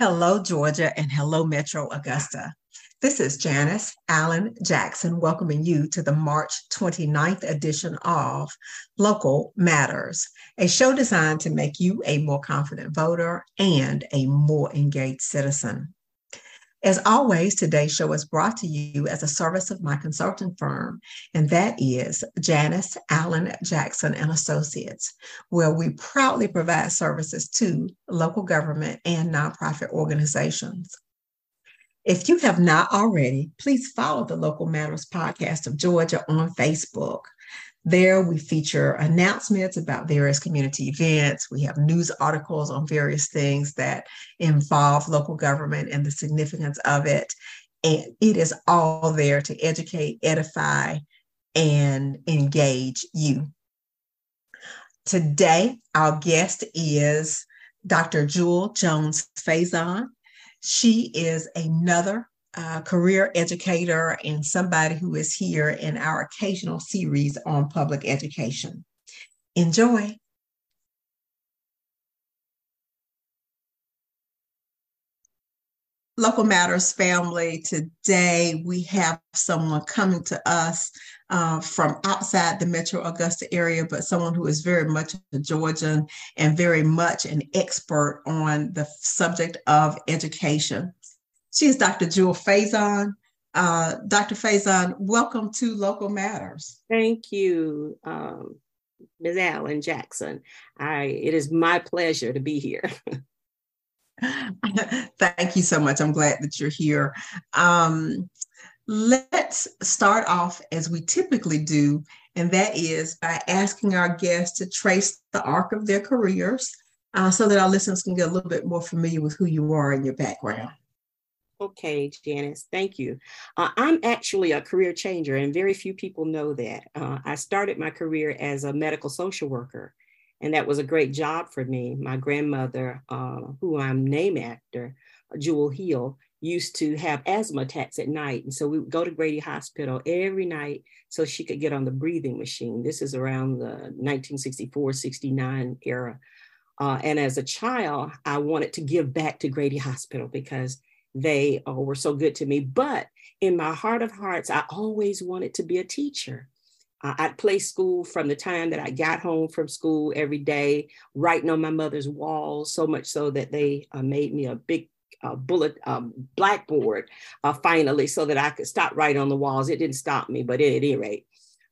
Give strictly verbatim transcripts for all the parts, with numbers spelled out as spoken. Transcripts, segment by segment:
Hello, Georgia, and hello, Metro Augusta. This is Janice Allen Jackson welcoming you to the March twenty-ninth edition of Local Matters, a show designed to make you a more confident voter and a more engaged citizen. As always, today's show is brought to you as a service of my consulting firm, and that is Janice Allen Jackson and Associates, where we proudly provide services to local government and nonprofit organizations. If you have not already, please follow the Local Matters Podcast of Georgia on Facebook. There we feature announcements about various community events. We have news articles on various things that involve local government and the significance of it. And it is all there to educate, edify, and engage you. Today, our guest is Doctor Jewel Jones Faison. She is another Uh, career educator and somebody who is here in our occasional series on public education. Enjoy. Local Matters family, today we have someone coming to us uh, from outside the Metro Augusta area, but someone who is very much a Georgian and very much an expert on the subject of education. She is Doctor Jewel Faison. Uh, Doctor Faison, welcome to Local Matters. Thank you, um, Miz Allen Jackson. I, it is my pleasure to be here. Thank you so much. I'm glad that you're here. Um, let's start off as we typically do, and that is by asking our guests to trace the arc of their careers uh, so that our listeners can get a little bit more familiar with who you are and your background. Okay, Janice, thank you. Uh, I'm actually a career changer, and very few people know that. Uh, I started my career as a medical social worker, and that was a great job for me. My grandmother, uh, who I'm named after, Jewel Hill, used to have asthma attacks at night. And so we would go to Grady Hospital every night so she could get on the breathing machine. This is around the nineteen sixty-four sixty-nine era. Uh, and as a child, I wanted to give back to Grady Hospital because they uh, were so good to me. But in my heart of hearts, I always wanted to be a teacher. Uh, I'd play school from the time that I got home from school every day, writing on my mother's walls, so much so that they uh, made me a big uh, bullet um, blackboard uh, finally so that I could stop writing on the walls. It didn't stop me, but at any rate.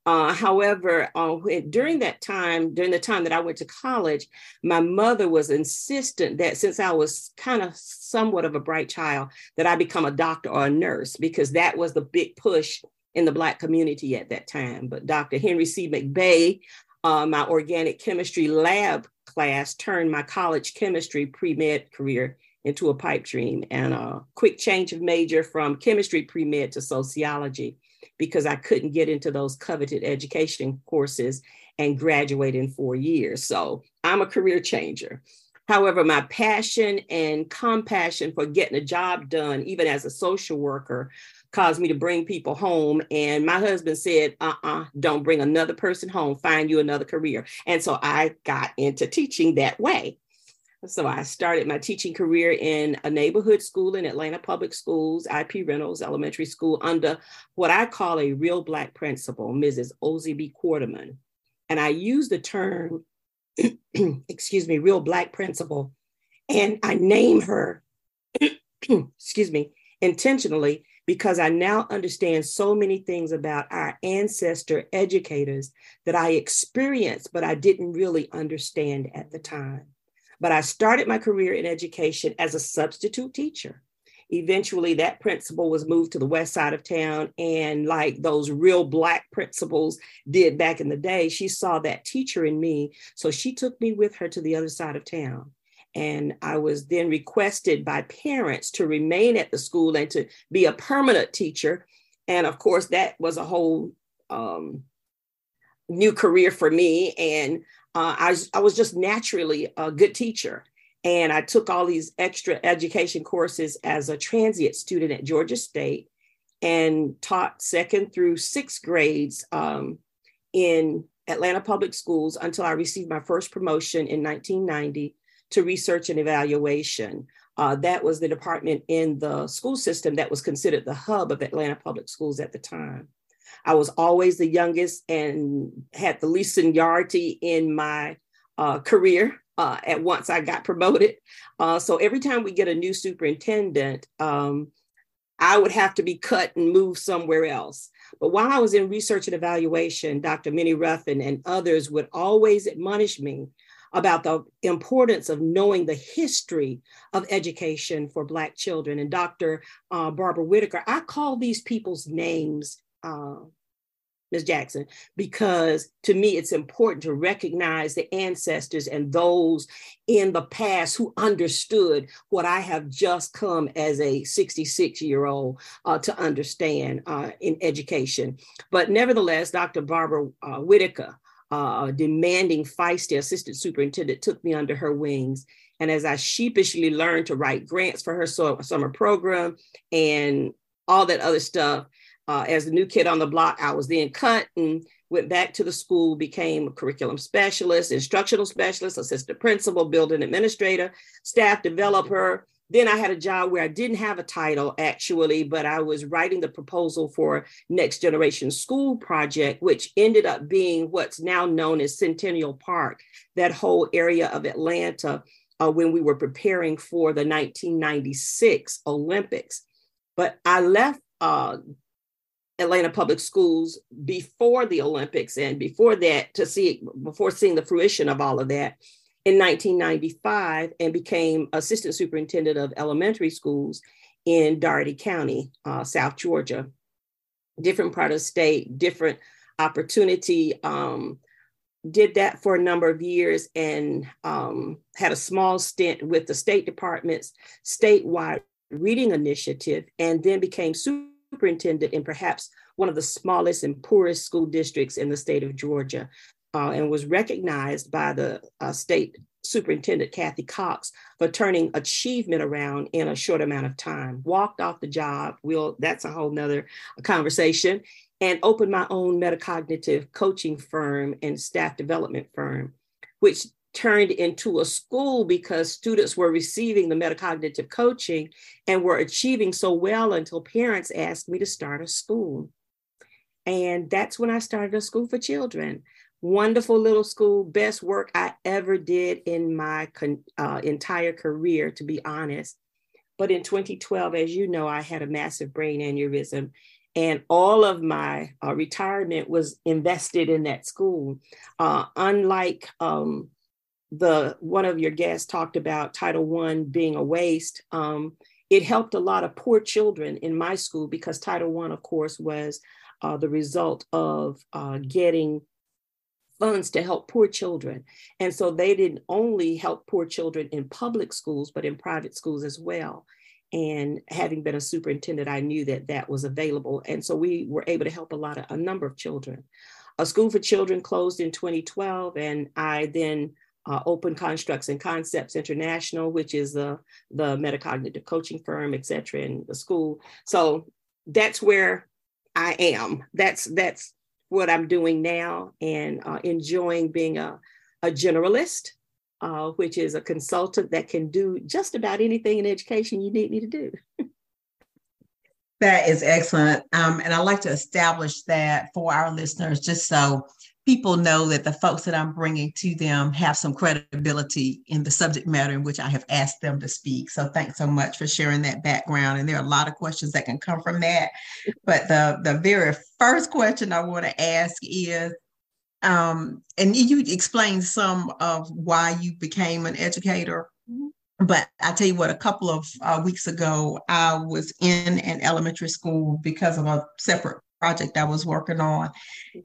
Uh, however, uh, during that time, during the time that I went to college, my mother was insistent that since I was kind of somewhat of a bright child, that I become a doctor or a nurse, because that was the big push in the Black community at that time. But Doctor Henry C. McBay, uh, my organic chemistry lab class, turned my college chemistry pre-med career into a pipe dream, and a quick change of major from chemistry pre-med to sociology, because I couldn't get into those coveted education courses and graduate in four years. So I'm a career changer. However, my passion and compassion for getting a job done, even as a social worker, caused me to bring people home. And my husband said, uh-uh, don't bring another person home, find you another career. And so I got into teaching that way. So I started my teaching career in a neighborhood school in Atlanta Public Schools, I P Reynolds Elementary School, under what I call a real Black principal, Missus Ozzy B. Quarterman. And I use the term, excuse me, real Black principal, and I name her, excuse me, intentionally, because I now understand so many things about our ancestor educators that I experienced, but I didn't really understand at the time. But I started my career in education as a substitute teacher. Eventually, that principal was moved to the west side of town. And like those real Black principals did back in the day, she saw that teacher in me. So she took me with her to the other side of town. And I was then requested by parents to remain at the school and to be a permanent teacher. And of course, that was a whole um, new career for me. And Uh, I, I was just naturally a good teacher, and I took all these extra education courses as a transient student at Georgia State and taught second through sixth grades um, in Atlanta Public Schools until I received my first promotion in nineteen ninety to research and evaluation. Uh, that was the department in the school system that was considered the hub of Atlanta public schools at the time. I was always the youngest and had the least seniority in my uh, career. Uh, at once I got promoted. Uh, so every time we get a new superintendent, um, I would have to be cut and moved somewhere else. But while I was in research and evaluation, Doctor Minnie Ruffin and others would always admonish me about the importance of knowing the history of education for Black children. And Doctor Uh, Barbara Whitaker, I call these people's names, uh, Miz Jackson, because to me, it's important to recognize the ancestors and those in the past who understood what I have just come as a sixty-six-year-old uh, to understand uh, in education. But nevertheless, Doctor Barbara uh, Whitaker, Uh, demanding, feisty assistant superintendent, took me under her wings. And as I sheepishly learned to write grants for her so, summer program and all that other stuff, uh, as the new kid on the block, I was then cut and went back to the school, became a curriculum specialist, instructional specialist, assistant principal, building administrator, staff developer. Then I had a job where I didn't have a title actually, but I was writing the proposal for Next Generation School Project, which ended up being what's now known as Centennial Park, that whole area of Atlanta, uh, when we were preparing for the nineteen ninety-six Olympics. But I left uh, Atlanta Public Schools before the Olympics and before that to see, before seeing the fruition of all of that. In nineteen ninety-five, and became assistant superintendent of elementary schools in Dougherty County, uh, South Georgia. Different part of the state, different opportunity. Um, did that for a number of years and um, had a small stint with the State Department's statewide reading initiative, and then became superintendent in perhaps one of the smallest and poorest school districts in the state of Georgia. Uh, and was recognized by the uh, state superintendent, Kathy Cox, for turning achievement around in a short amount of time. Walked off the job. We'll, that's a whole nother conversation. And opened my own metacognitive coaching firm and staff development firm, which turned into a school because students were receiving the metacognitive coaching and were achieving so well until parents asked me to start a school. And that's when I started a school for children. Wonderful little school, best work I ever did in my con- uh, entire career, to be honest. But in twenty twelve, as you know, I had a massive brain aneurysm, and all of my uh, retirement was invested in that school. Uh, unlike um, the one of your guests talked about Title one being a waste, um, it helped a lot of poor children in my school because Title one, of course, was uh, the result of uh, getting funds to help poor children. And so they didn't only help poor children in public schools, but in private schools as well. And having been a superintendent, I knew that that was available. And so we were able to help a lot of, a number of children. A school for children closed in twenty twelve. And I then uh, opened Constructs and Concepts International, which is the, the metacognitive coaching firm, et cetera, in the school. So that's where I am. That's, that's, what I'm doing now, and uh, enjoying being a, a generalist, uh, which is a consultant that can do just about anything in education you need me to do. That is excellent. Um, and I'd like to establish that for our listeners, just so people know that the folks that I'm bringing to them have some credibility in the subject matter in which I have asked them to speak. So thanks so much for sharing that background. And there are a lot of questions that can come from that. But the, the very first question I want to ask is, um, and you explained some of why you became an educator. But I tell you what, a couple of uh, weeks ago, I was in an elementary school because of a separate project I was working on.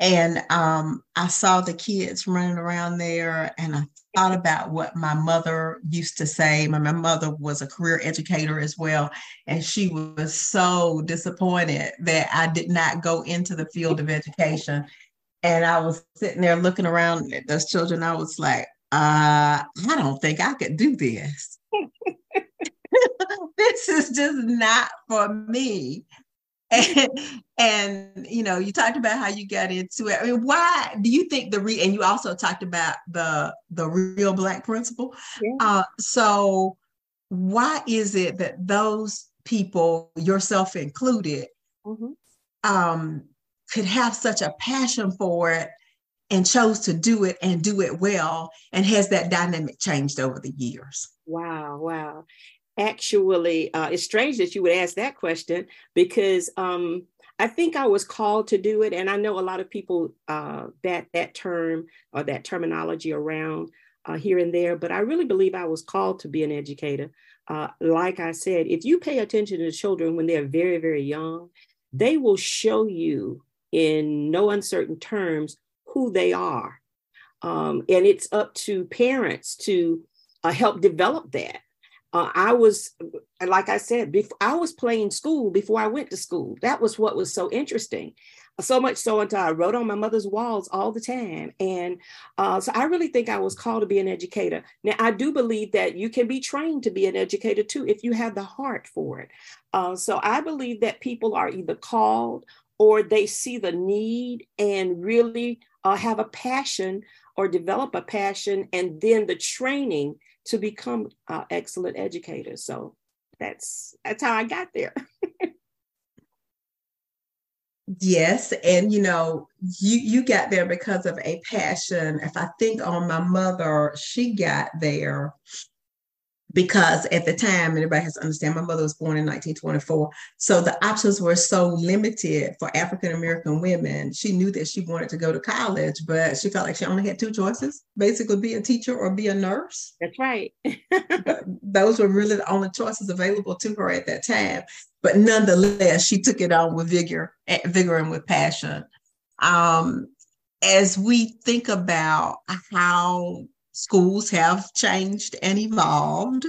And um, I saw the kids running around there, and I thought about what my mother used to say. My, my mother was a career educator as well, and she was so disappointed that I did not go into the field of education. And I was sitting there looking around at those children. I was like, uh, I don't think I could do this. This is just not for me. And, and, you know, you talked about how you got into it. I mean, why do you think the, re- and you also talked about the, the real Black principal. Yeah. Uh, so why is it that those people, yourself included, mm-hmm. um, could have such a passion for it and chose to do it and do it well? And has that dynamic changed over the years? Wow, wow. Actually, uh, it's strange that you would ask that question, because um, I think I was called to do it. And I know a lot of people uh, bat that term or that terminology around uh, here and there, but I really believe I was called to be an educator. Uh, like I said, if you pay attention to children when they're very, very young, they will show you in no uncertain terms who they are. Um, and it's up to parents to uh, help develop that. Uh, I was, like I said, before, I was playing school before I went to school. That was what was so interesting. So much so until I wrote on my mother's walls all the time. And uh, so I really think I was called to be an educator. Now, I do believe that you can be trained to be an educator too, if you have the heart for it. Uh, so I believe that people are either called or they see the need and really uh, have a passion or develop a passion, and then the training to become uh, excellent educators. So that's that's how I got there. Yes, and you know, you you got there because of a passion. If I think on my mother, she got there because at the time, everybody has to understand, my mother was born in nineteen twenty-four. So the options were so limited for African-American women. She knew that she wanted to go to college, but she felt like she only had two choices, basically be a teacher or be a nurse. That's right. Those were really the only choices available to her at that time. But nonetheless, she took it on with vigor, vigor and with passion. Um, as we think about how schools have changed and evolved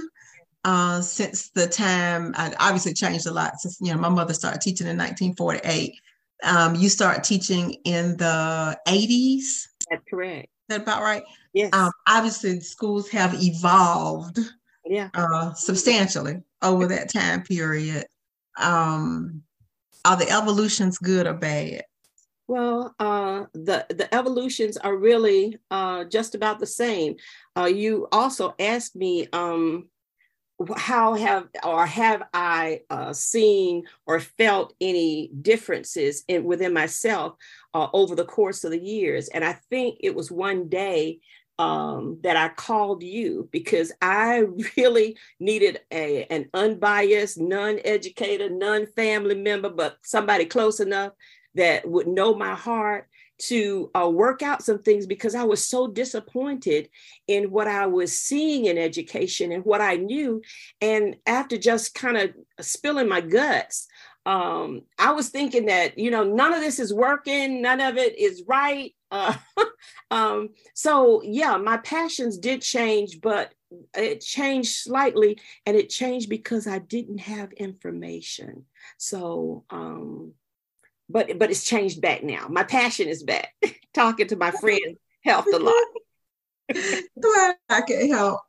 uh, since the time, I obviously changed a lot since, you know, my mother started teaching in nineteen forty-eight. Um, you start teaching in the eighties. That's correct. Is that about right? Yes. Um, obviously, schools have evolved yeah. uh, substantially over that time period. Um, are the evolutions good or bad? Well, uh, the, the evolutions are really uh, just about the same. Uh, you also asked me, um, how have or have I uh, seen or felt any differences in, within myself uh, over the course of the years? And I think it was one day um, that I called you, because I really needed a, an unbiased, non-educator, non-family member, but somebody close enough that would know my heart to uh, work out some things, because I was so disappointed in what I was seeing in education and what I knew. And after just kind of spilling my guts, um, I was thinking that, you know, none of this is working. None of it is right. Uh, um, so yeah, my passions did change, but it changed slightly, and it changed because I didn't have information. So, um, But but it's changed back now. My passion is back. Talking to my friend helped a lot. Glad I can help.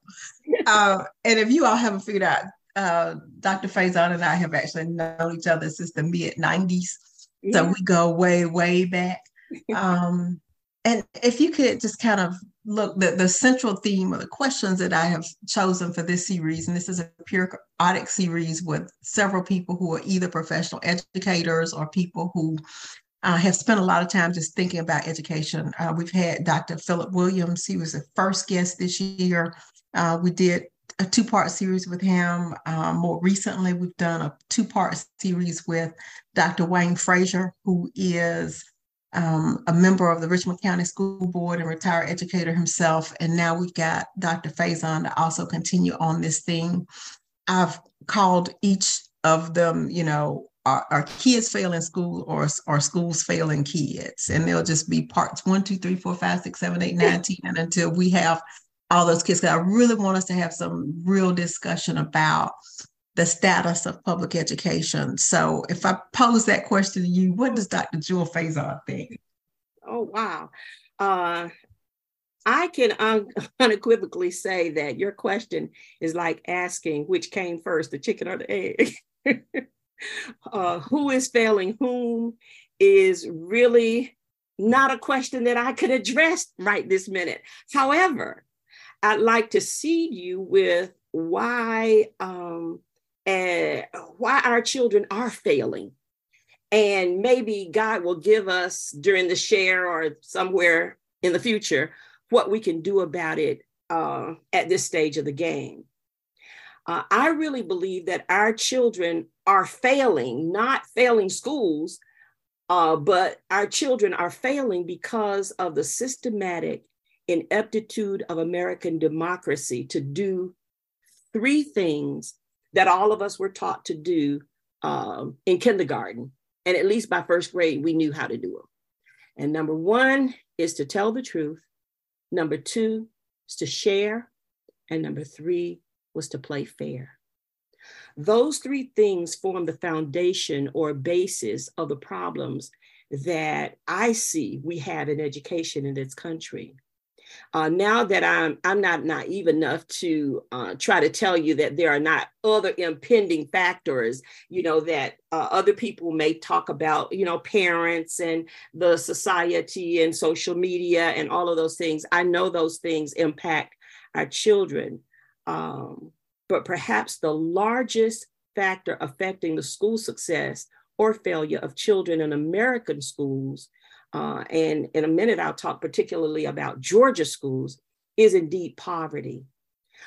Uh, and if you all haven't figured out, uh, Doctor Faison and I have actually known each other since the mid nineties. Yeah. So we go way, way back. Um, and if you could just kind of look, the, the central theme of the questions that I have chosen for this series, and this is a periodic series with several people who are either professional educators or people who uh, have spent a lot of time just thinking about education. Uh, we've had Doctor Philip Williams. He was the first guest this year. Uh, we did a two-part series with him. Uh, more recently, we've done a two-part series with Doctor Wayne Frazier, who is Um, a member of the Richmond County School Board and retired educator himself. And now we've got Doctor Faison to also continue on this theme. I've called each of them, you know, are, are kids failing school or are schools failing kids? And they'll just be parts one, two, three, four, five, six, seven, eight, nine, ten, and until we have all those kids. I really want us to have some real discussion about the status of public education. So if I pose that question to you, what does Doctor Jewel Faison think? Oh, wow. Uh, I can un- unequivocally say that your question is like asking which came first, the chicken or the egg. uh, who is failing whom is really not a question that I could address right this minute. However, I'd like to see you with why um, uh, why our children are failing. And maybe God will give us during the share or somewhere in the future what we can do about it uh, at this stage of the game. Uh, I really believe that our children are failing, not failing schools, uh, but our children are failing because of the systematic ineptitude of American democracy to do three things that all of us were taught to do um, in kindergarten. And at least by first grade, we knew how to do them. And number one is to tell the truth. Number two is to share. And number three was to play fair. Those three things form the foundation or basis of the problems that I see we have in education in this country. Uh, now that I'm, I'm not naive enough to uh, try to tell you that there are not other impending factors, you know, that uh, other people may talk about, you know, parents and the society and social media and all of those things. I know those things impact our children, um, but perhaps the largest factor affecting the school success or failure of children in American schools, Uh, and in a minute, I'll talk particularly about Georgia schools, is indeed poverty.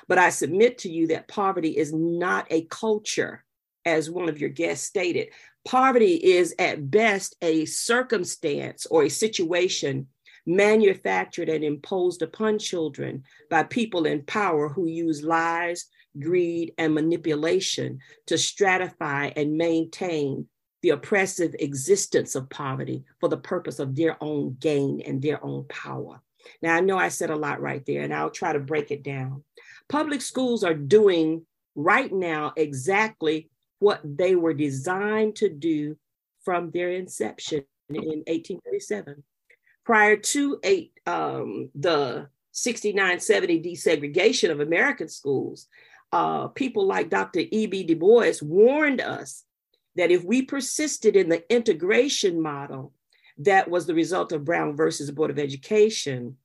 But I submit to you that poverty is not a culture, as one of your guests stated. Poverty is at best a circumstance or a situation manufactured and imposed upon children by people in power who use lies, greed, and manipulation to stratify and maintain the oppressive existence of poverty for the purpose of their own gain and their own power. Now, I know I said a lot right there, and I'll try to break it down. Public schools are doing right now exactly what they were designed to do from their inception in eighteen thirty-seven. Prior to eight, um, the sixty-nine seventy desegregation of American schools, uh, people like Doctor E B Du Bois warned us that if we persisted in the integration model that was the result of Brown versus Board of Education,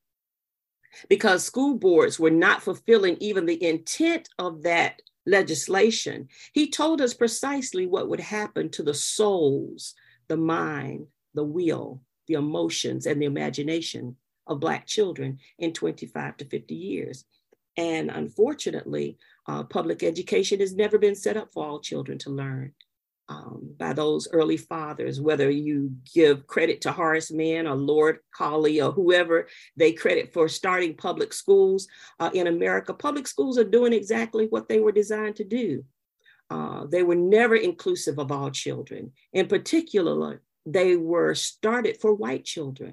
because school boards were not fulfilling even the intent of that legislation, he told us precisely what would happen to the souls, the mind, the will, the emotions, and the imagination of Black children in twenty-five to fifty years. And unfortunately, uh, public education has never been set up for all children to learn. Um, by those early fathers, whether you give credit to Horace Mann or Lord Colley or whoever they credit for starting public schools uh, in America, public schools are doing exactly what they were designed to do. Uh, they were never inclusive of all children. In particular, they were started for white children.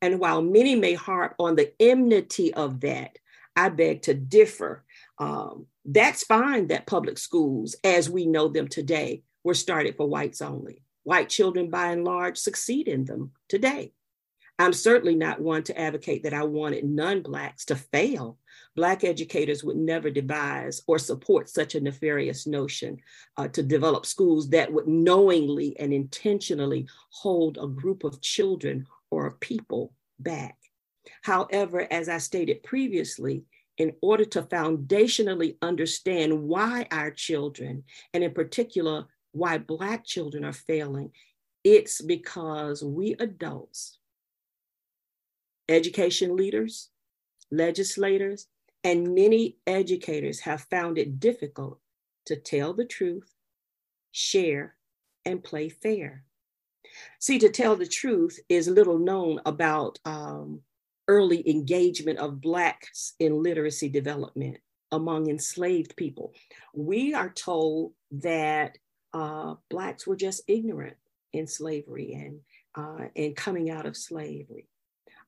And while many may harp on the enmity of that, I beg to differ. Um, that's fine that public schools, as we know them today, were started for whites only. White children, by and large, succeed in them today. I'm certainly not one to advocate that I wanted non-Blacks to fail. Black educators would never devise or support such a nefarious notion uh, to develop schools that would knowingly and intentionally hold a group of children or a people back. However, as I stated previously, in order to foundationally understand why our children, and in particular, why Black children are failing, it's because we adults, education leaders, legislators, and many educators have found it difficult to tell the truth, share, and play fair. See, to tell the truth is little known about um, early engagement of Blacks in literacy development among enslaved people. We are told that Uh, Blacks were just ignorant in slavery and, uh, and coming out of slavery.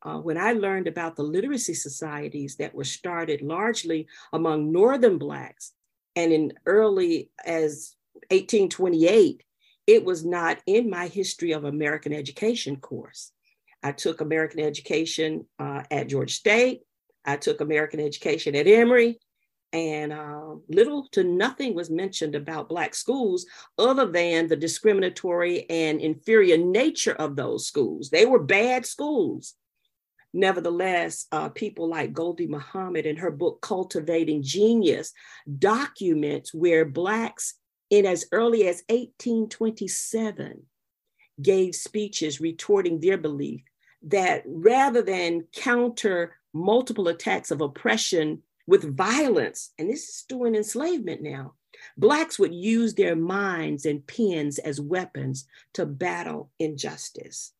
Uh, when I learned about the literacy societies that were started largely among Northern Blacks, and in early as eighteen twenty-eight, it was not in my History of American Education course. I took American education uh, at Georgia State. I took American education at Emory. And uh, little to nothing was mentioned about Black schools other than the discriminatory and inferior nature of those schools. They were bad schools. Nevertheless, uh, people like Goldie Muhammad in her book, Cultivating Genius, documents where Blacks in as early as eighteen twenty-seven gave speeches retorting their belief that rather than counter multiple attacks of oppression with violence, and this is during enslavement now, Blacks would use their minds and pens as weapons to battle injustice.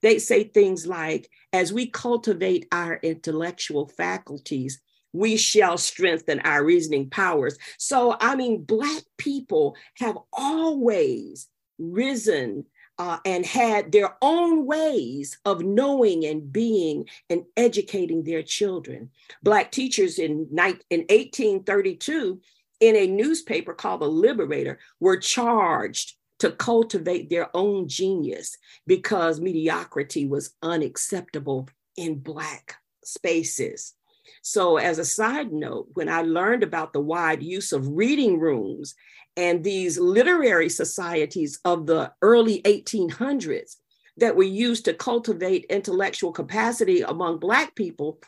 They say things like, as we cultivate our intellectual faculties, we shall strengthen our reasoning powers. So, I mean, Black people have always risen uh, and had their own ways of knowing and being and educating their children. Black teachers in, in eighteen thirty-two, in a newspaper called The Liberator, were charged to cultivate their own genius because mediocrity was unacceptable in Black spaces. So as a side note, when I learned about the wide use of reading rooms and these literary societies of the early eighteen hundreds that were used to cultivate intellectual capacity among Black people,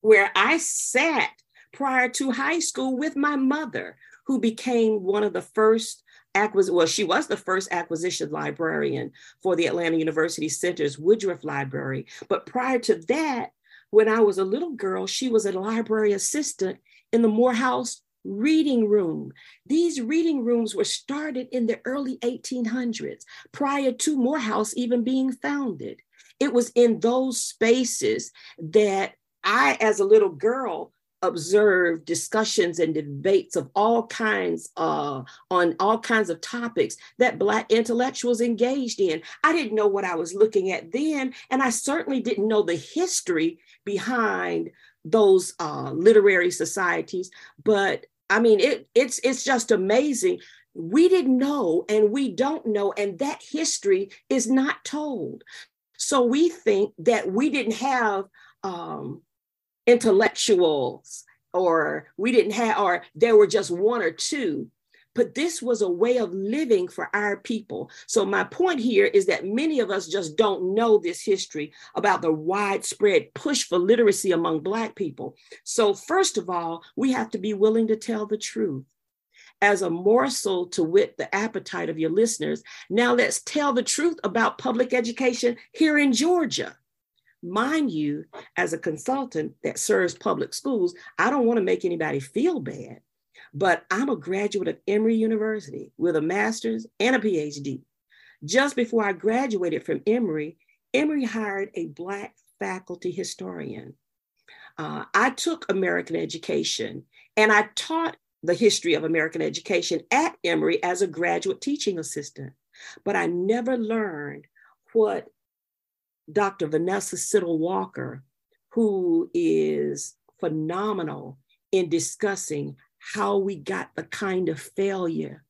where I sat prior to high school with my mother, who became one of the first acquisition, well, she was the first acquisition librarian for the Atlanta University Center's Woodruff Library. But prior to that, when I was a little girl, she was a library assistant in the Morehouse Reading Room. These reading rooms were started in the early eighteen hundreds, prior to Morehouse even being founded. It was in those spaces that I, as a little girl, observed discussions and debates of all kinds uh, on all kinds of topics that Black intellectuals engaged in. I didn't know what I was looking at then, and I certainly didn't know the history behind those uh, literary societies. But I mean, it, it's it's just amazing. We didn't know, and we don't know, and that history is not told. So we think that we didn't have um, intellectuals, or we didn't have, or there were just one or two, but this was a way of living for our people. So my point here is that many of us just don't know this history about the widespread push for literacy among Black people. So first of all, we have to be willing to tell the truth. As a morsel to whet the appetite of your listeners, now let's tell the truth about public education here in Georgia. Mind you, as a consultant that serves public schools, I don't want to make anybody feel bad, but I'm a graduate of Emory University with a master's and a P H D. Just before I graduated from Emory, Emory hired a Black faculty historian. Uh, I took American education and I taught the history of American education at Emory as a graduate teaching assistant, but I never learned what Doctor Vanessa Siddle Walker, who is phenomenal in discussing how we got the kind of failure,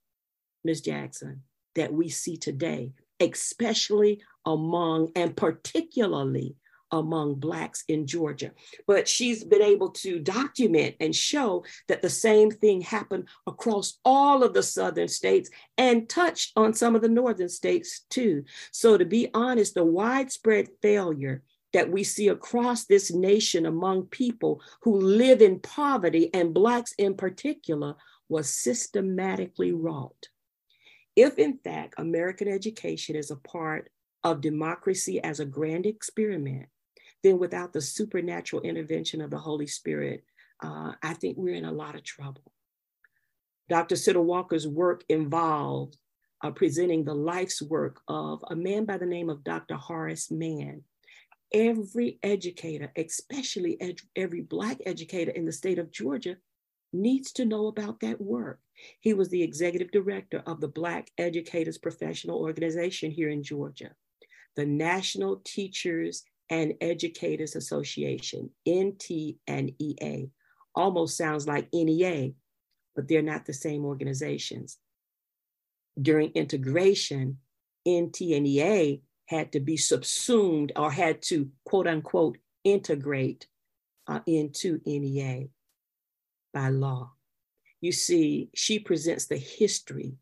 Miz Jackson, that we see today, especially among and particularly among Blacks in Georgia. But she's been able to document and show that the same thing happened across all of the Southern states and touched on some of the Northern states too. So to be honest, the widespread failure that we see across this nation among people who live in poverty, and Blacks in particular, was systematically wrought. If in fact, American education is a part of democracy as a grand experiment, then without the supernatural intervention of the Holy Spirit, uh, I think we're in a lot of trouble. Doctor Siddle Walker's work involved uh, presenting the life's work of a man by the name of Doctor Horace Mann. Every educator, especially edu- every Black educator in the state of Georgia, needs to know about that work. He was the executive director of the Black Educators Professional Organization here in Georgia, the National Teachers and Educators Association, N T and E A. Almost sounds like N E A, but they're not the same organizations. During integration, N T and E A had to be subsumed or had to, quote unquote, integrate uh, into N E A by law. You see, she presents the history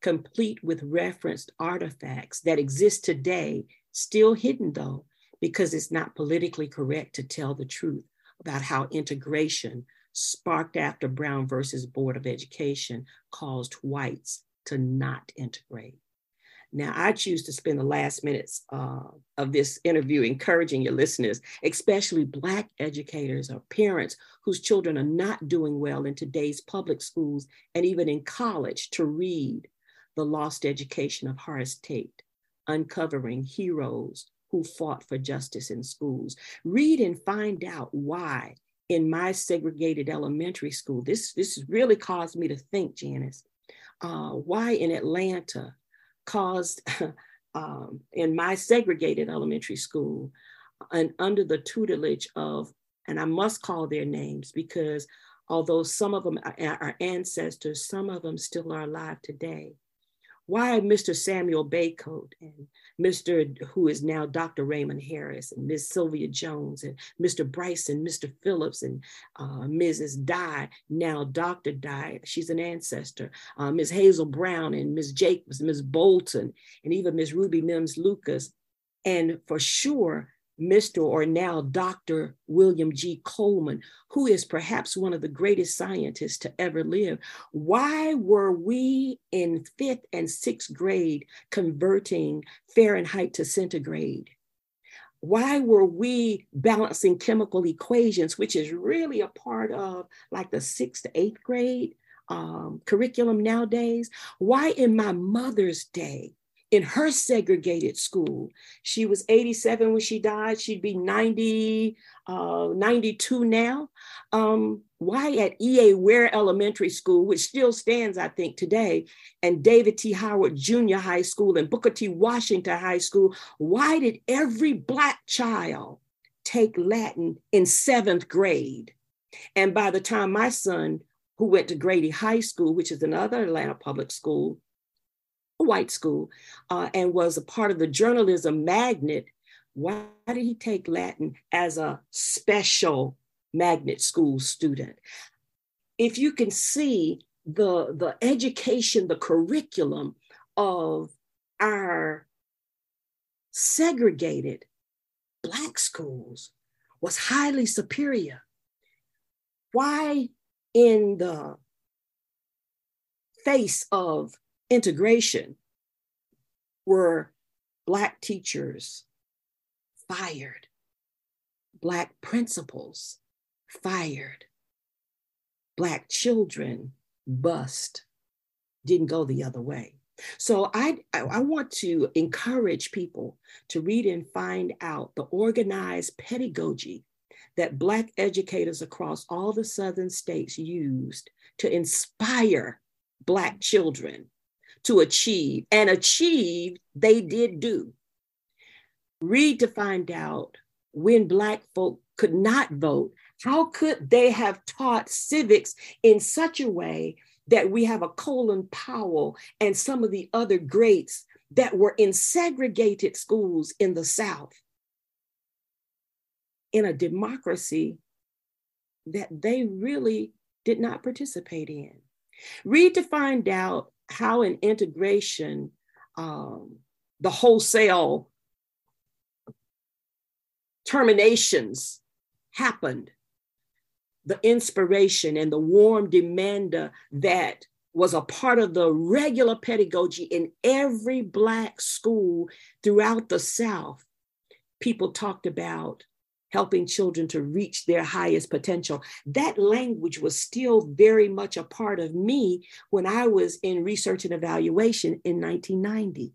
complete with referenced artifacts that exist today, still hidden though, because it's not politically correct to tell the truth about how integration, sparked after Brown versus Board of Education, caused whites to not integrate. Now, I choose to spend the last minutes uh, of this interview encouraging your listeners, especially Black educators or parents whose children are not doing well in today's public schools and even in college, to read The Lost Education of Horace Tate, Uncovering Heroes Who Fought for Justice in Schools. Read and find out why in my segregated elementary school, this, this really caused me to think, Janice, uh, why in Atlanta, caused um, in my segregated elementary school and under the tutelage of, and I must call their names because although some of them are our ancestors, some of them still are alive today. Why Mister Samuel Baycoat and Mister who is now Doctor Raymond Harris and Miz Sylvia Jones and Mister Bryson, Mister Phillips and uh, Missus Dye, now Doctor Dye, she's an ancestor, uh, Miz Hazel Brown and Miz Jacobs, Miz Bolton, and even Miz Ruby Mims Lucas. And for sure, Mister or now Doctor William G. Coleman, who is perhaps one of the greatest scientists to ever live. Why were we in fifth and sixth grade converting Fahrenheit to centigrade? Why were we balancing chemical equations, which is really a part of like the sixth to eighth grade um, curriculum nowadays? Why in my mother's day, in her segregated school, she was eighty-seven when she died, she'd be ninety, ninety-two now. Um, why at E A. Ware Elementary School, which still stands, I think, today, and David T. Howard Junior High School and Booker T. Washington High School, why did every Black child take Latin in seventh grade? And by the time my son, who went to Grady High School, which is another Atlanta public school, white school, uh, and was a part of the journalism magnet, why did he take Latin as a special magnet school student? If you can see the, the education, the curriculum of our segregated Black schools was highly superior. Why in the face of integration were Black teachers fired, Black principals fired, Black children bust, didn't go the other way? So I, I want to encourage people to read and find out the organized pedagogy that Black educators across all the Southern states used to inspire Black children to achieve, and achieve they did do. Read to find out when Black folk could not vote, how could they have taught civics in such a way that we have a Colin Powell and some of the other greats that were in segregated schools in the South, in a democracy that they really did not participate in. Read to find out how in integration, um, the wholesale terminations happened, the inspiration and the warm demand that was a part of the regular pedagogy in every Black school throughout the South. People talked about helping children to reach their highest potential. That language was still very much a part of me when I was in research and evaluation in nineteen ninety.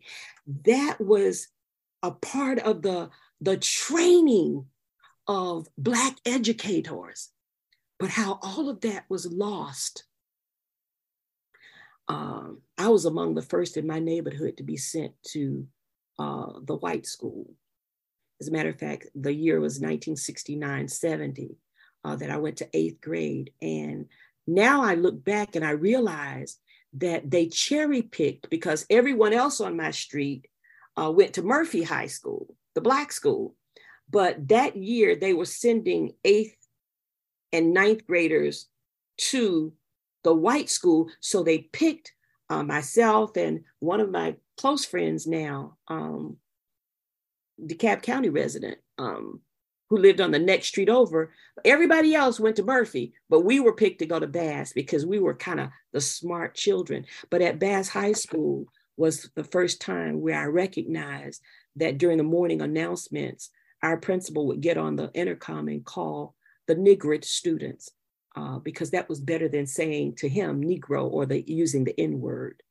That was a part of the, the training of Black educators, but how all of that was lost. Um, I was among the first in my neighborhood to be sent to uh, the white school. As a matter of fact, the year was nineteen sixty-nine, seventy, uh, that I went to eighth grade. And now I look back and I realize that they cherry picked because everyone else on my street uh, went to Murphy High School, the Black school. But that year they were sending eighth and ninth graders to the white school. So they picked uh, myself and one of my close friends now, um, DeKalb County resident, um, who lived on the next street over. Everybody else went to Murphy, but we were picked to go to Bass because we were kind of the smart children. But at Bass High School was the first time where I recognized that during the morning announcements, our principal would get on the intercom and call the Negrid students uh, because that was better than saying to him Negro or the using the N-word.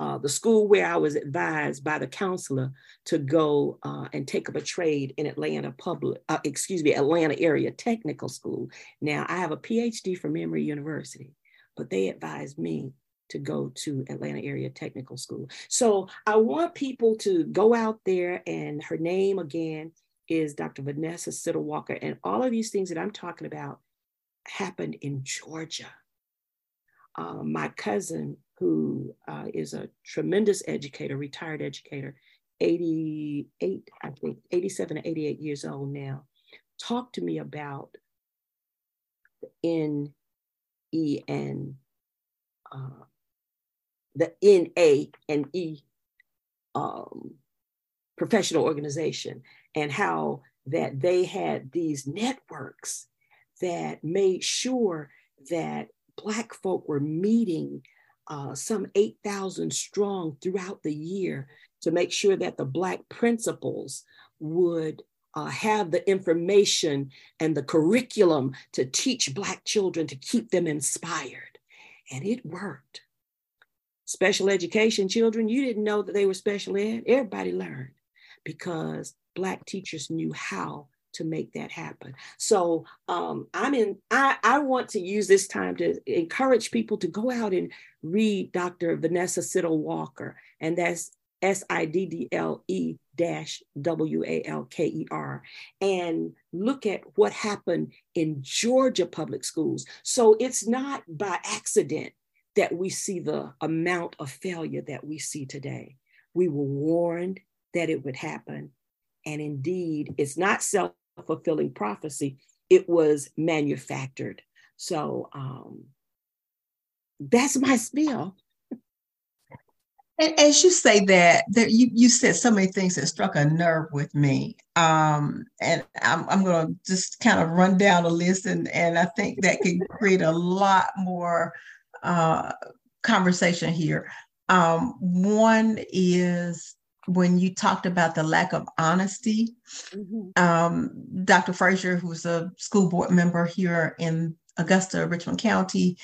Uh, the school where I was advised by the counselor to go uh, and take up a trade in Atlanta public, uh, excuse me, Atlanta Area Technical School. Now I have a P H D from Emory University, but they advised me to go to Atlanta Area Technical School. So I want people to go out there, and her name again is Doctor Vanessa Siddle Walker. And all of these things that I'm talking about happened in Georgia. Uh, my cousin, who uh, is a tremendous educator, retired educator, eighty-eight, I think, eighty-seven or eighty-eight years old now, talked to me about the N E and uh, the N A and E um, professional organization, and how that they had these networks that made sure that Black folk were meeting Uh, some eight thousand strong throughout the year to make sure that the Black principals would uh, have the information and the curriculum to teach Black children to keep them inspired. And it worked. Special education children, you didn't know that they were special ed. Everybody learned because Black teachers knew how to make that happen. So um, I'm in, I, I want to use this time to encourage people to go out and read Doctor Vanessa Siddle Walker, and that's S I D D L E W A L K E R, and look at what happened in Georgia public schools. So it's not by accident that we see the amount of failure that we see today. We were warned that it would happen. And indeed, it's not self fulfilling prophecy, it was manufactured. So um, that's my spiel. And as you say that, that you, you said so many things that struck a nerve with me. Um, and I'm, I'm going to just kind of run down a list, and, and I think that can create a lot more uh, conversation here. Um, one is when you talked about the lack of honesty. Mm-hmm. um, Doctor Frazier, who's a school board member here in Augusta, Richmond County,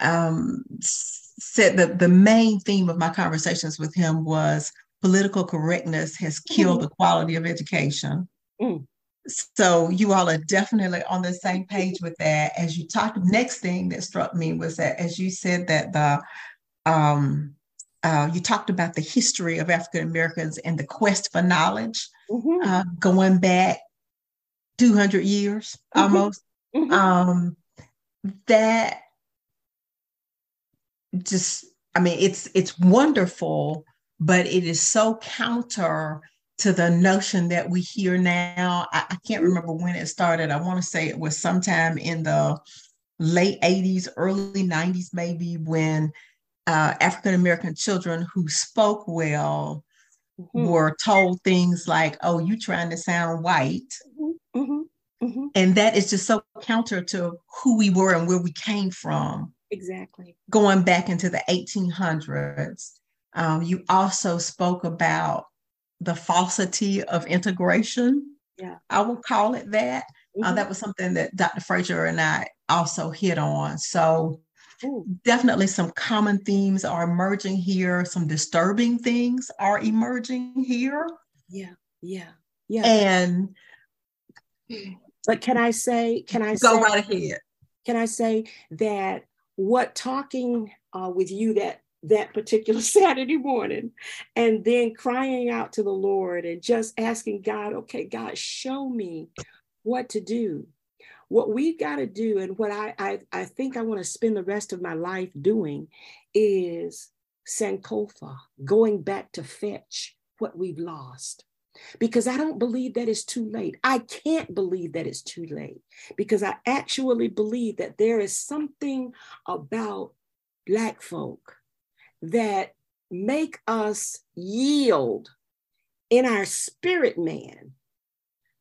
um, said that the main theme of my conversations with him was political correctness has killed mm-hmm. the quality of education. Mm. So you all are definitely on the same page with that. As you talked, next thing that struck me was that, as you said that the, um, Uh, you talked about the history of African Americans and the quest for knowledge, mm-hmm. uh, going back two hundred years mm-hmm. almost. Mm-hmm. Um, that just, I mean, it's it's wonderful, but it is so counter to the notion that we hear now. I, I can't remember when it started. I want to say it was sometime in the late eighties, early nineties, maybe, when Uh, African-American children who spoke well mm-hmm. were told things like, oh, you trying to sound white. Mm-hmm. Mm-hmm. Mm-hmm. And that is just so counter to who we were and where we came from. Exactly. Going back into the eighteen hundreds. Um, you also spoke about the falsity of integration. Yeah, I will call it that. Mm-hmm. Uh, that was something that Doctor Frazier and I also hit on. So Ooh. Definitely some common themes are emerging here. Some disturbing things are emerging here. Yeah, yeah, yeah. And but can I say, can I go say, right ahead? Can I say that what talking uh, with you that that particular Saturday morning, and then crying out to the Lord and just asking God, okay, God, show me what to do. What we've got to do, and what I, I, I think I want to spend the rest of my life doing, is Sankofa, going back to fetch what we've lost. Because I don't believe that it's too late. I can't believe that it's too late, because I actually believe that there is something about Black folk that make us yield in our spirit man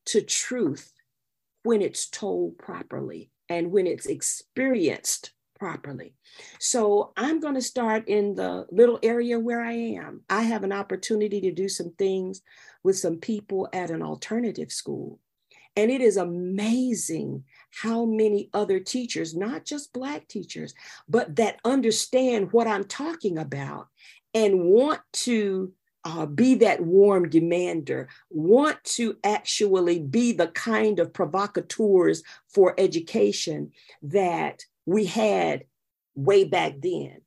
to truth when it's told properly and when it's experienced properly. So I'm going to start in the little area where I am. I have an opportunity to do some things with some people at an alternative school. And it is amazing how many other teachers, not just Black teachers, but that understand what I'm talking about and want to uh, be that warm demander, want to actually be the kind of provocateurs for education that we had way back then.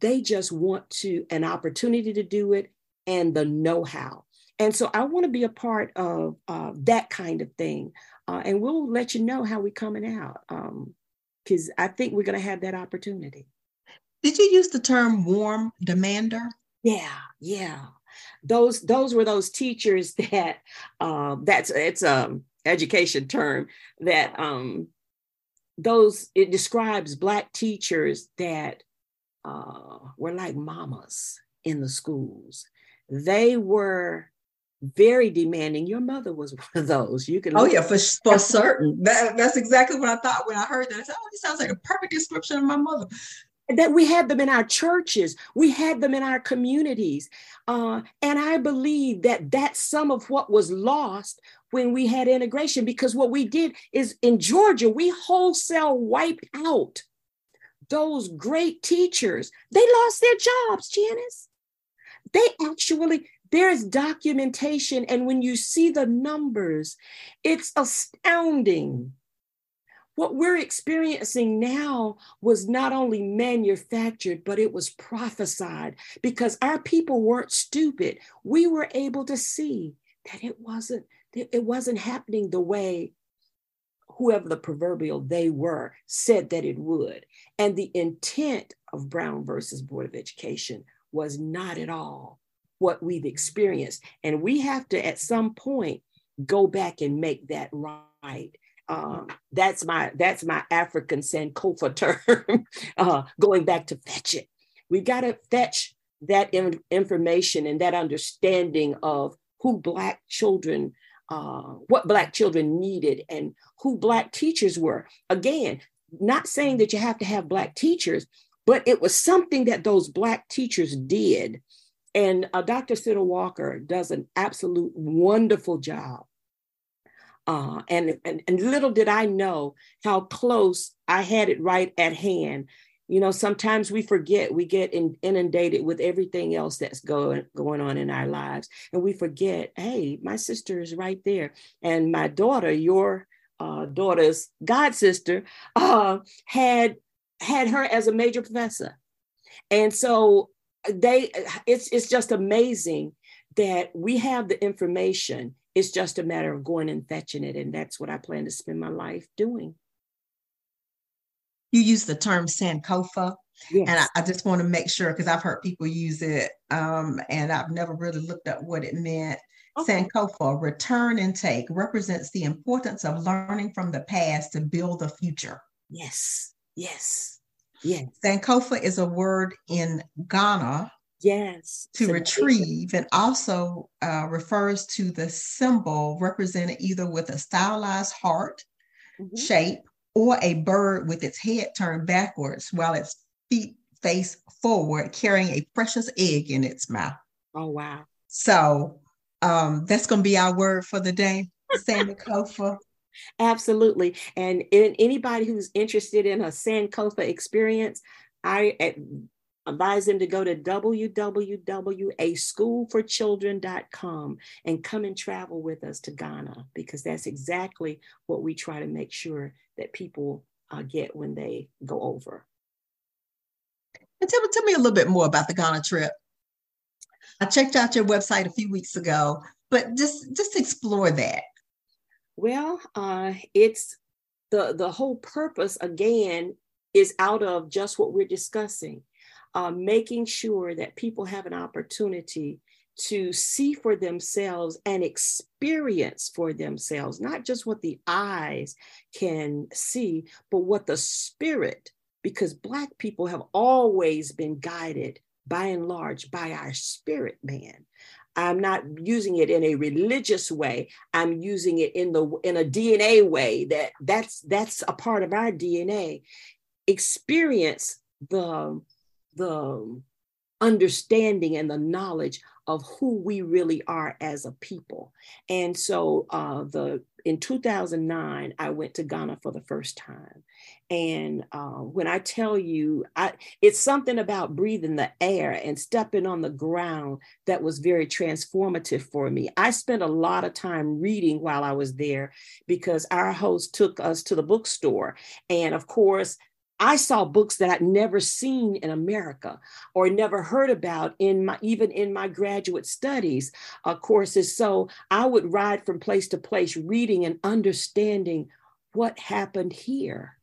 They just want to an opportunity to do it and the know-how. And so I want to be a part of uh, that kind of thing. Uh, and we'll let you know how we're coming out, because um, I think we're going to have that opportunity. Did you use the term warm demander? Yeah, yeah. Those those were those teachers that uh, that's it's an education term that um, those it describes Black teachers that uh, were like mamas in the schools. They were very demanding. Your mother was one of those. You can. Oh yeah, for, for certain. That, that's exactly what I thought when I heard that. I said, "Oh, this sounds like a perfect description of my mother." That we had them in our churches, we had them in our communities, uh, and I believe that that's some of what was lost when we had integration. Because what we did is in Georgia, we wholesale wiped out those great teachers. They lost their jobs, Janice. They actually, there's documentation. And when you see the numbers, it's astounding. What we're experiencing now was not only manufactured, but it was prophesied because our people weren't stupid. We were able to see that it wasn't, it wasn't happening the way whoever the proverbial they were said that it would. And the intent of Brown versus Board of Education was not at all what we've experienced. And we have to, at some point, go back and make that right. Um, that's my that's my African Sankofa term, uh, going back to fetch it. We got to fetch that in- information and that understanding of who Black children, uh, what Black children needed and who Black teachers were. Again, not saying that you have to have Black teachers, but it was something that those Black teachers did. And uh, Doctor Siddle Walker does an absolute wonderful job. Uh, and, and, and little did I know how close I had it right at hand. You know, sometimes we forget, we get in, inundated with everything else that's going, going on in our lives. And we forget, hey, my sister is right there. And my daughter, your uh, daughter's god sister, uh, had had her as a major professor. And so they, it's it's just amazing that we have the information. It's just a matter of going and fetching it. And that's what I plan to spend my life doing. You use the term Sankofa. Yes. And I, I just want to make sure, because I've heard people use it um, and I've never really looked up what it meant. Okay. Sankofa, return and take, represents the importance of learning from the past to build the future. Yes. Yes. Yes. Sankofa is a word in Ghana. Yes. To retrieve, and also uh, refers to the symbol represented either with a stylized heart mm-hmm. shape or a bird with its head turned backwards while its feet face forward, carrying a precious egg in its mouth. Oh, wow. So um, that's going to be our word for the day, Sankofa. Absolutely. And in, anybody who's interested in a Sankofa experience, I at, advise them to go to w w w dot a school for children dot com and come and travel with us to Ghana, because that's exactly what we try to make sure that people uh, get when they go over. And tell, tell me a little bit more about the Ghana trip. I checked out your website a few weeks ago, but just, just explore that. Well, uh, it's the, the whole purpose, again, is out of just what we're discussing, uh, making sure that people have an opportunity to see for themselves and experience for themselves, not just what the eyes can see, but what the spirit, because Black people have always been guided by and large, by our spirit man. I'm not using it in a religious way. I'm using it in the in a D N A way that that's that's a part of our D N A. Experience the the understanding and the knowledge of who we really are as a people. And so uh, the in two thousand nine, I went to Ghana for the first time. And uh, when I tell you, I, it's something about breathing the air and stepping on the ground that was very transformative for me. I spent a lot of time reading while I was there because our host took us to the bookstore. And of course, I saw books that I'd never seen in America or never heard about in my, even in my graduate studies uh, courses. So I would ride from place to place, reading and understanding what happened here.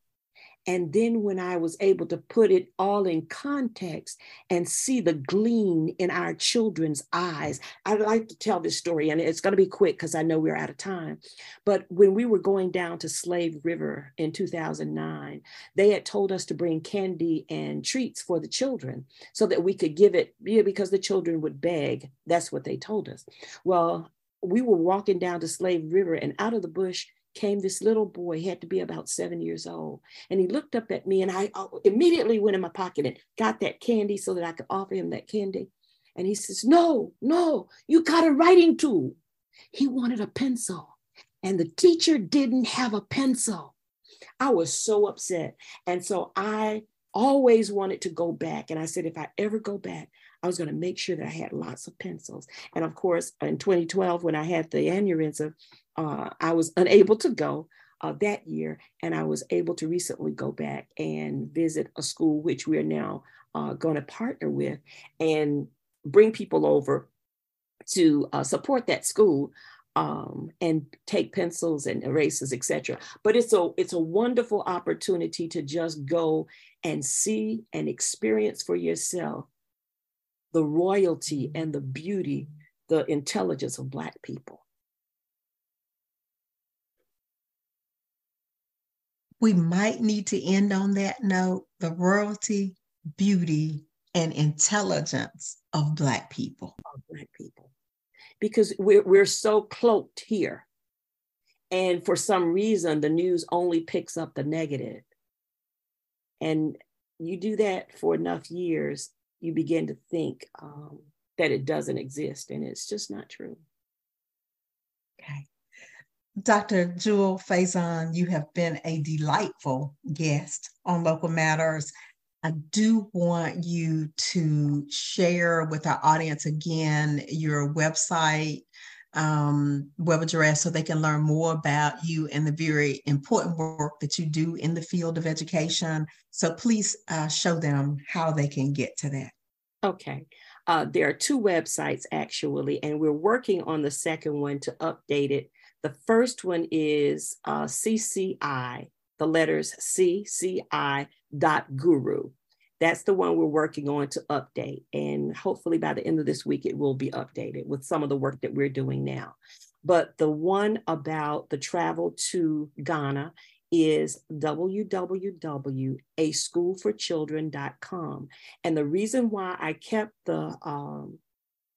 And then when I was able to put it all in context and see the gleam in our children's eyes, I'd like to tell this story, and it's going to be quick because I know we're out of time. But when we were going down to Slave River in two thousand nine, they had told us to bring candy and treats for the children so that we could give it, yeah, because the children would beg. That's what they told us. Well, we were walking down to Slave River, and out of the bush came this little boy. He had to be about seven years old. And he looked up at me, and I immediately went in my pocket and got that candy so that I could offer him that candy. And he says, no, no, you got a writing tool. He wanted a pencil, and the teacher didn't have a pencil. I was so upset. And so I always wanted to go back. And I said, if I ever go back, I was going to make sure that I had lots of pencils. And of course, in twenty twelve, when I had the aneurysm, uh, I was unable to go uh, that year. And I was able to recently go back and visit a school, which we are now uh, going to partner with and bring people over to uh, support that school um, and take pencils and erasers, et cetera. But it's a, it's a wonderful opportunity to just go and see and experience for yourself the royalty and the beauty, the intelligence of Black people. We might need to end on that note, the royalty, beauty, and intelligence of Black people. Of Black people. Because we're, we're so cloaked here. And for some reason, the news only picks up the negative. And you do that for enough years, you begin to think um, that it doesn't exist, and it's just not true. Okay. Doctor Jewel Faison, you have been a delightful guest on Local Matters. I do want you to share with our audience again your website, um, web address, so they can learn more about you and the very important work that you do in the field of education. So please uh, show them how they can get to that. Okay. Uh, there are two websites actually, and we're working on the second one to update it. The first one is uh, C C I, the letters C C I dot guru. That's the one we're working on to update. And hopefully by the end of this week, it will be updated with some of the work that we're doing now. But the one about the travel to Ghana is w w w dot a school for children dot com. And the reason why I kept the um,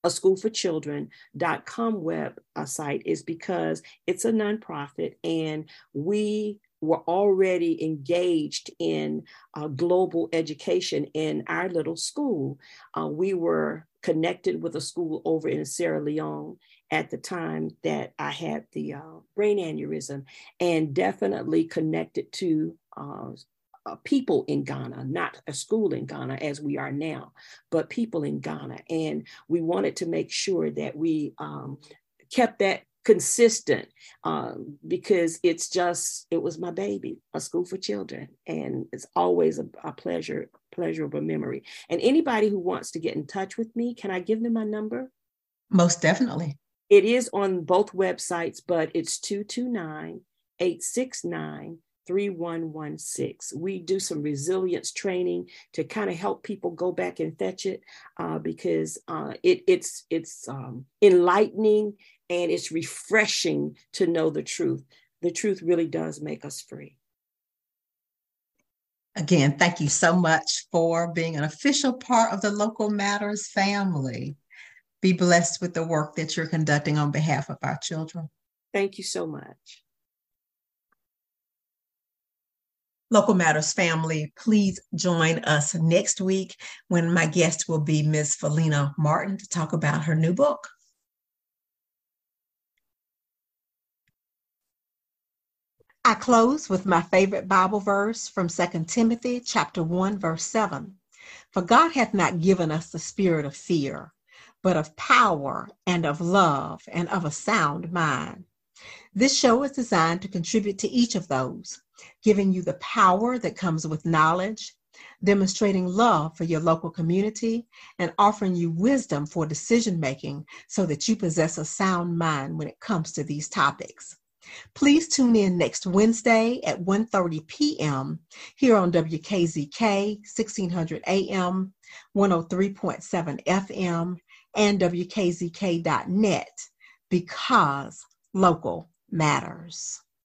a school for children dot com web site is because it's a nonprofit, and we were already engaged in uh, global education in our little school. Uh, we were connected with a school over in Sierra Leone at the time that I had the uh, brain aneurysm, and definitely connected to uh, uh, people in Ghana, not a school in Ghana as we are now, but people in Ghana. And we wanted to make sure that we um, kept that consistent um, because it's just, it was my baby, a school for children. And it's always a, a pleasure, pleasurable memory. And anybody who wants to get in touch with me, can I give them my number? Most definitely. It is on both websites, but it's two two nine, eight six nine, three one one six. We do some resilience training to kind of help people go back and fetch it uh, because uh, it, it's, it's um, enlightening. And it's refreshing to know the truth. The truth really does make us free. Again, thank you so much for being an official part of the Local Matters family. Be blessed with the work that you're conducting on behalf of our children. Thank you so much. Local Matters family, please join us next week when my guest will be Miz Felina Martin to talk about her new book. I close with my favorite Bible verse from Second Timothy chapter one, verse seven. For God hath not given us the spirit of fear, but of power and of love and of a sound mind. This show is designed to contribute to each of those, giving you the power that comes with knowledge, demonstrating love for your local community, and offering you wisdom for decision making so that you possess a sound mind when it comes to these topics. Please tune in next Wednesday at one thirty p.m. here on W K Z K, sixteen hundred A M, one oh three point seven F M, and W K Z K dot net, because local matters.